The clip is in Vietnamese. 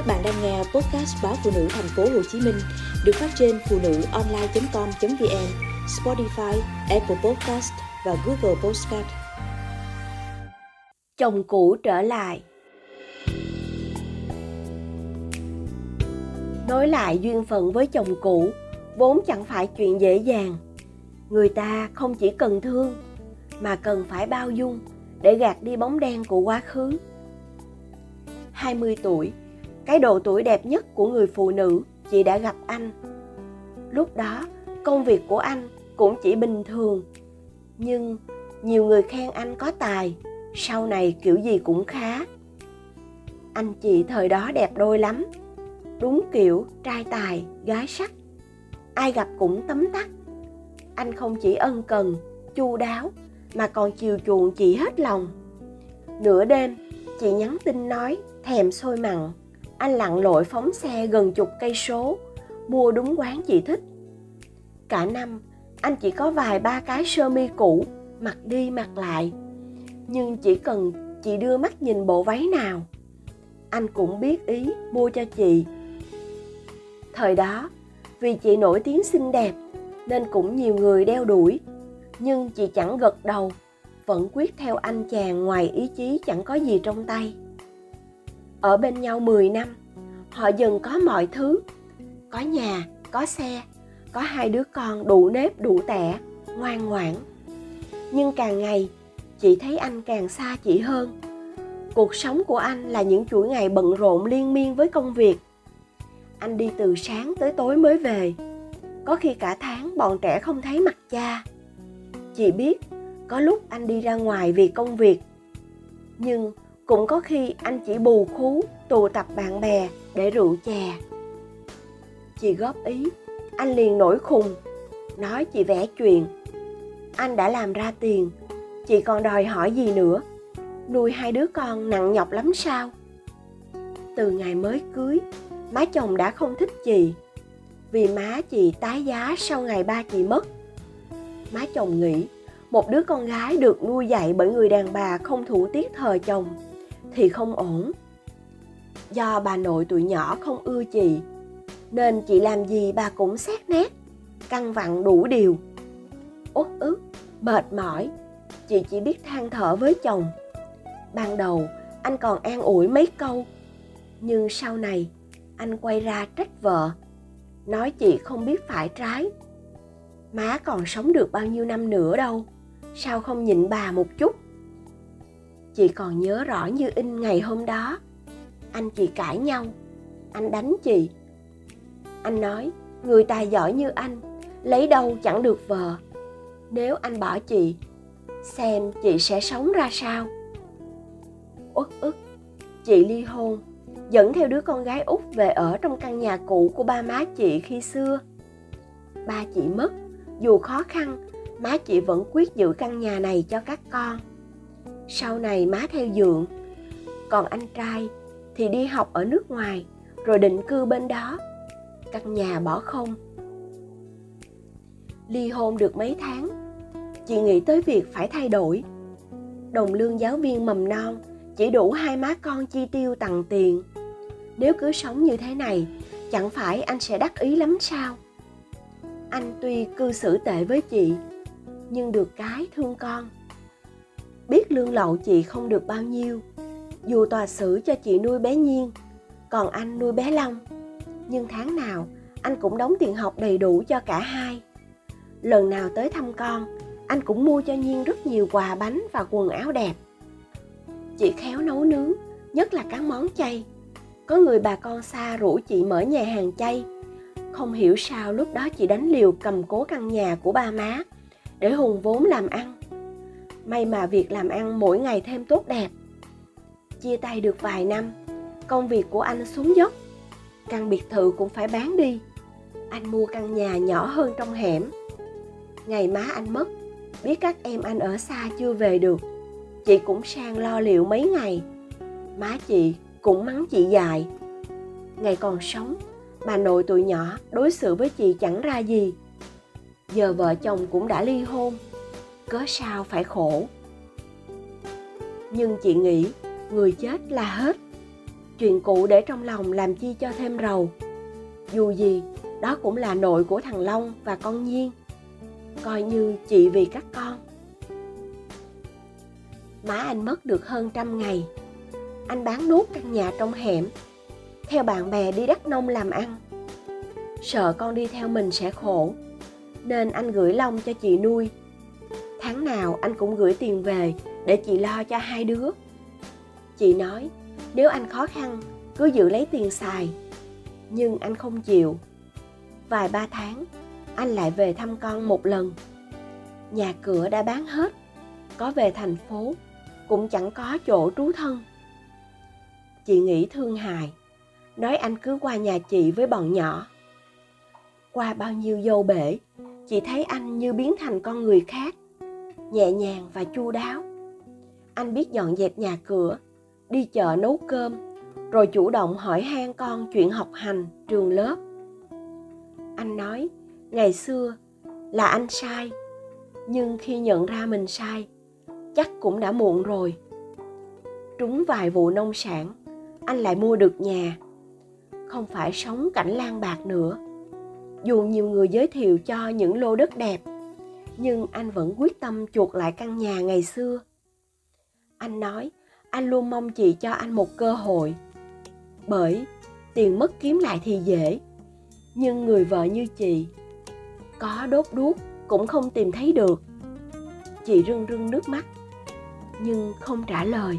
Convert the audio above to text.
Các bạn đang nghe podcast báo Phụ Nữ Thành phố Hồ Chí Minh được phát trên phunuonline.com.vn, Spotify, Apple Podcast và Google Podcast. Chồng cũ trở lại. Nối lại duyên phận với chồng cũ vốn chẳng phải chuyện dễ dàng. Người ta không chỉ cần thương mà cần phải bao dung để gạt đi bóng đen của quá khứ. 20 tuổi, cái độ tuổi đẹp nhất của người phụ nữ, chị đã gặp anh. Lúc đó, công việc của anh cũng chỉ bình thường. Nhưng nhiều người khen anh có tài, sau này kiểu gì cũng khá. Anh chị thời đó đẹp đôi lắm, đúng kiểu trai tài, gái sắc. Ai gặp cũng tấm tắc. Anh không chỉ ân cần, chu đáo, mà còn chiều chuộng chị hết lòng. Nửa đêm, chị nhắn tin nói thèm xôi mặn. Anh lặn lội phóng xe gần chục cây số, mua đúng quán chị thích. Cả năm, anh chỉ có vài ba cái sơ mi cũ, mặc đi mặc lại. Nhưng chỉ cần chị đưa mắt nhìn bộ váy nào, anh cũng biết ý mua cho chị. Thời đó, vì chị nổi tiếng xinh đẹp nên cũng nhiều người đeo đuổi. Nhưng chị chẳng gật đầu, vẫn quyết theo anh chàng ngoài ý chí chẳng có gì trong tay. Ở bên nhau 10 năm, họ dần có mọi thứ. Có nhà, có xe, có hai đứa con đủ nếp đủ tẻ, ngoan ngoãn. Nhưng càng ngày, chị thấy anh càng xa chị hơn. Cuộc sống của anh là những chuỗi ngày bận rộn liên miên với công việc. Anh đi từ sáng tới tối mới về. Có khi cả tháng bọn trẻ không thấy mặt cha. Chị biết, có lúc anh đi ra ngoài vì công việc. Nhưng cũng có khi anh chỉ bù khú, tụ tập bạn bè để rượu chè. Chị góp ý, anh liền nổi khùng, nói chị vẽ chuyện. Anh đã làm ra tiền, chị còn đòi hỏi gì nữa, nuôi hai đứa con nặng nhọc lắm sao? Từ ngày mới cưới, má chồng đã không thích chị, vì má chị tái giá sau ngày ba chị mất. Má chồng nghĩ, một đứa con gái được nuôi dạy bởi người đàn bà không thủ tiết thờ chồng thì không ổn. Do bà nội tụi nhỏ không ưa chị, nên chị làm gì bà cũng xét nét, căn vặn đủ điều. Uất ức, mệt mỏi, chị chỉ biết than thở với chồng. Ban đầu, anh còn an ủi mấy câu, nhưng sau này, anh quay ra trách vợ, nói chị không biết phải trái. Má còn sống được bao nhiêu năm nữa đâu, sao không nhịn bà một chút? Chị còn nhớ rõ như in ngày hôm đó. Anh chị cãi nhau, anh đánh chị. Anh nói, người tài giỏi như anh, lấy đâu chẳng được vợ. Nếu anh bỏ chị, xem chị sẽ sống ra sao? Uất ức, chị ly hôn, dẫn theo đứa con gái út về ở trong căn nhà cũ của ba má chị khi xưa. Ba chị mất, dù khó khăn, má chị vẫn quyết giữ căn nhà này cho các con. Sau này má theo dượng, còn anh trai thì đi học ở nước ngoài, rồi định cư bên đó. Căn nhà bỏ không. Ly hôn được mấy tháng, chị nghĩ tới việc phải thay đổi. Đồng lương giáo viên mầm non chỉ đủ hai má con chi tiêu tằn tiền. Nếu cứ sống như thế này, chẳng phải anh sẽ đắc ý lắm sao? Anh tuy cư xử tệ với chị, nhưng được cái thương con. Biết lương lậu chị không được bao nhiêu, dù tòa xử cho chị nuôi bé Nhiên, còn anh nuôi bé Long. Nhưng tháng nào, anh cũng đóng tiền học đầy đủ cho cả hai. Lần nào tới thăm con, anh cũng mua cho Nhiên rất nhiều quà bánh và quần áo đẹp. Chị khéo nấu nướng, nhất là các món chay. Có người bà con xa rủ chị mở nhà hàng chay. Không hiểu sao lúc đó chị đánh liều cầm cố căn nhà của ba má để hùn vốn làm ăn. May mà việc làm ăn mỗi ngày thêm tốt đẹp. Chia tay được vài năm, công việc của anh xuống dốc. Căn biệt thự cũng phải bán đi. Anh mua căn nhà nhỏ hơn trong hẻm. Ngày má anh mất, biết các em anh ở xa chưa về được, chị cũng sang lo liệu mấy ngày. Má chị cũng mắng chị dại. Ngày còn sống, bà nội tụi nhỏ đối xử với chị chẳng ra gì. Giờ vợ chồng cũng đã ly hôn, cớ sao phải khổ? Nhưng chị nghĩ người chết là hết. chuyện cũ để trong lòng làm chi cho thêm rầu. Dù gì, đó cũng là nội của thằng Long và con Nhiên. Coi như chị vì các con. Má anh mất được hơn 100 ngày. Anh bán nốt căn nhà trong hẻm, theo bạn bè đi Đắk Nông làm ăn. Sợ con đi theo mình sẽ khổ, nên anh gửi Long cho chị nuôi. Tháng nào anh cũng gửi tiền về để chị lo cho hai đứa. Chị nói nếu anh khó khăn cứ giữ lấy tiền xài, nhưng anh không chịu. Vài ba tháng anh lại về thăm con một lần. Nhà cửa đã bán hết, có về thành phố cũng chẳng có chỗ trú thân. Chị nghĩ thương hại, nói anh cứ qua nhà chị với bọn nhỏ. Qua bao nhiêu dâu bể, chị thấy anh như biến thành con người khác, nhẹ nhàng và chu đáo. Anh biết dọn dẹp nhà cửa, đi chợ nấu cơm, rồi chủ động hỏi han con chuyện học hành, trường lớp. Anh nói ngày xưa là anh sai, nhưng khi nhận ra mình sai, chắc cũng đã muộn rồi. Trúng vài vụ nông sản, anh lại mua được nhà, không phải sống cảnh lang bạc nữa. Dù nhiều người giới thiệu cho những lô đất đẹp, nhưng anh vẫn quyết tâm chuộc lại căn nhà ngày xưa. Anh nói anh luôn mong chị cho anh một cơ hội, bởi tiền mất kiếm lại thì dễ, nhưng người vợ như chị có đốt đuốc cũng không tìm thấy được. Chị rưng rưng nước mắt nhưng không trả lời.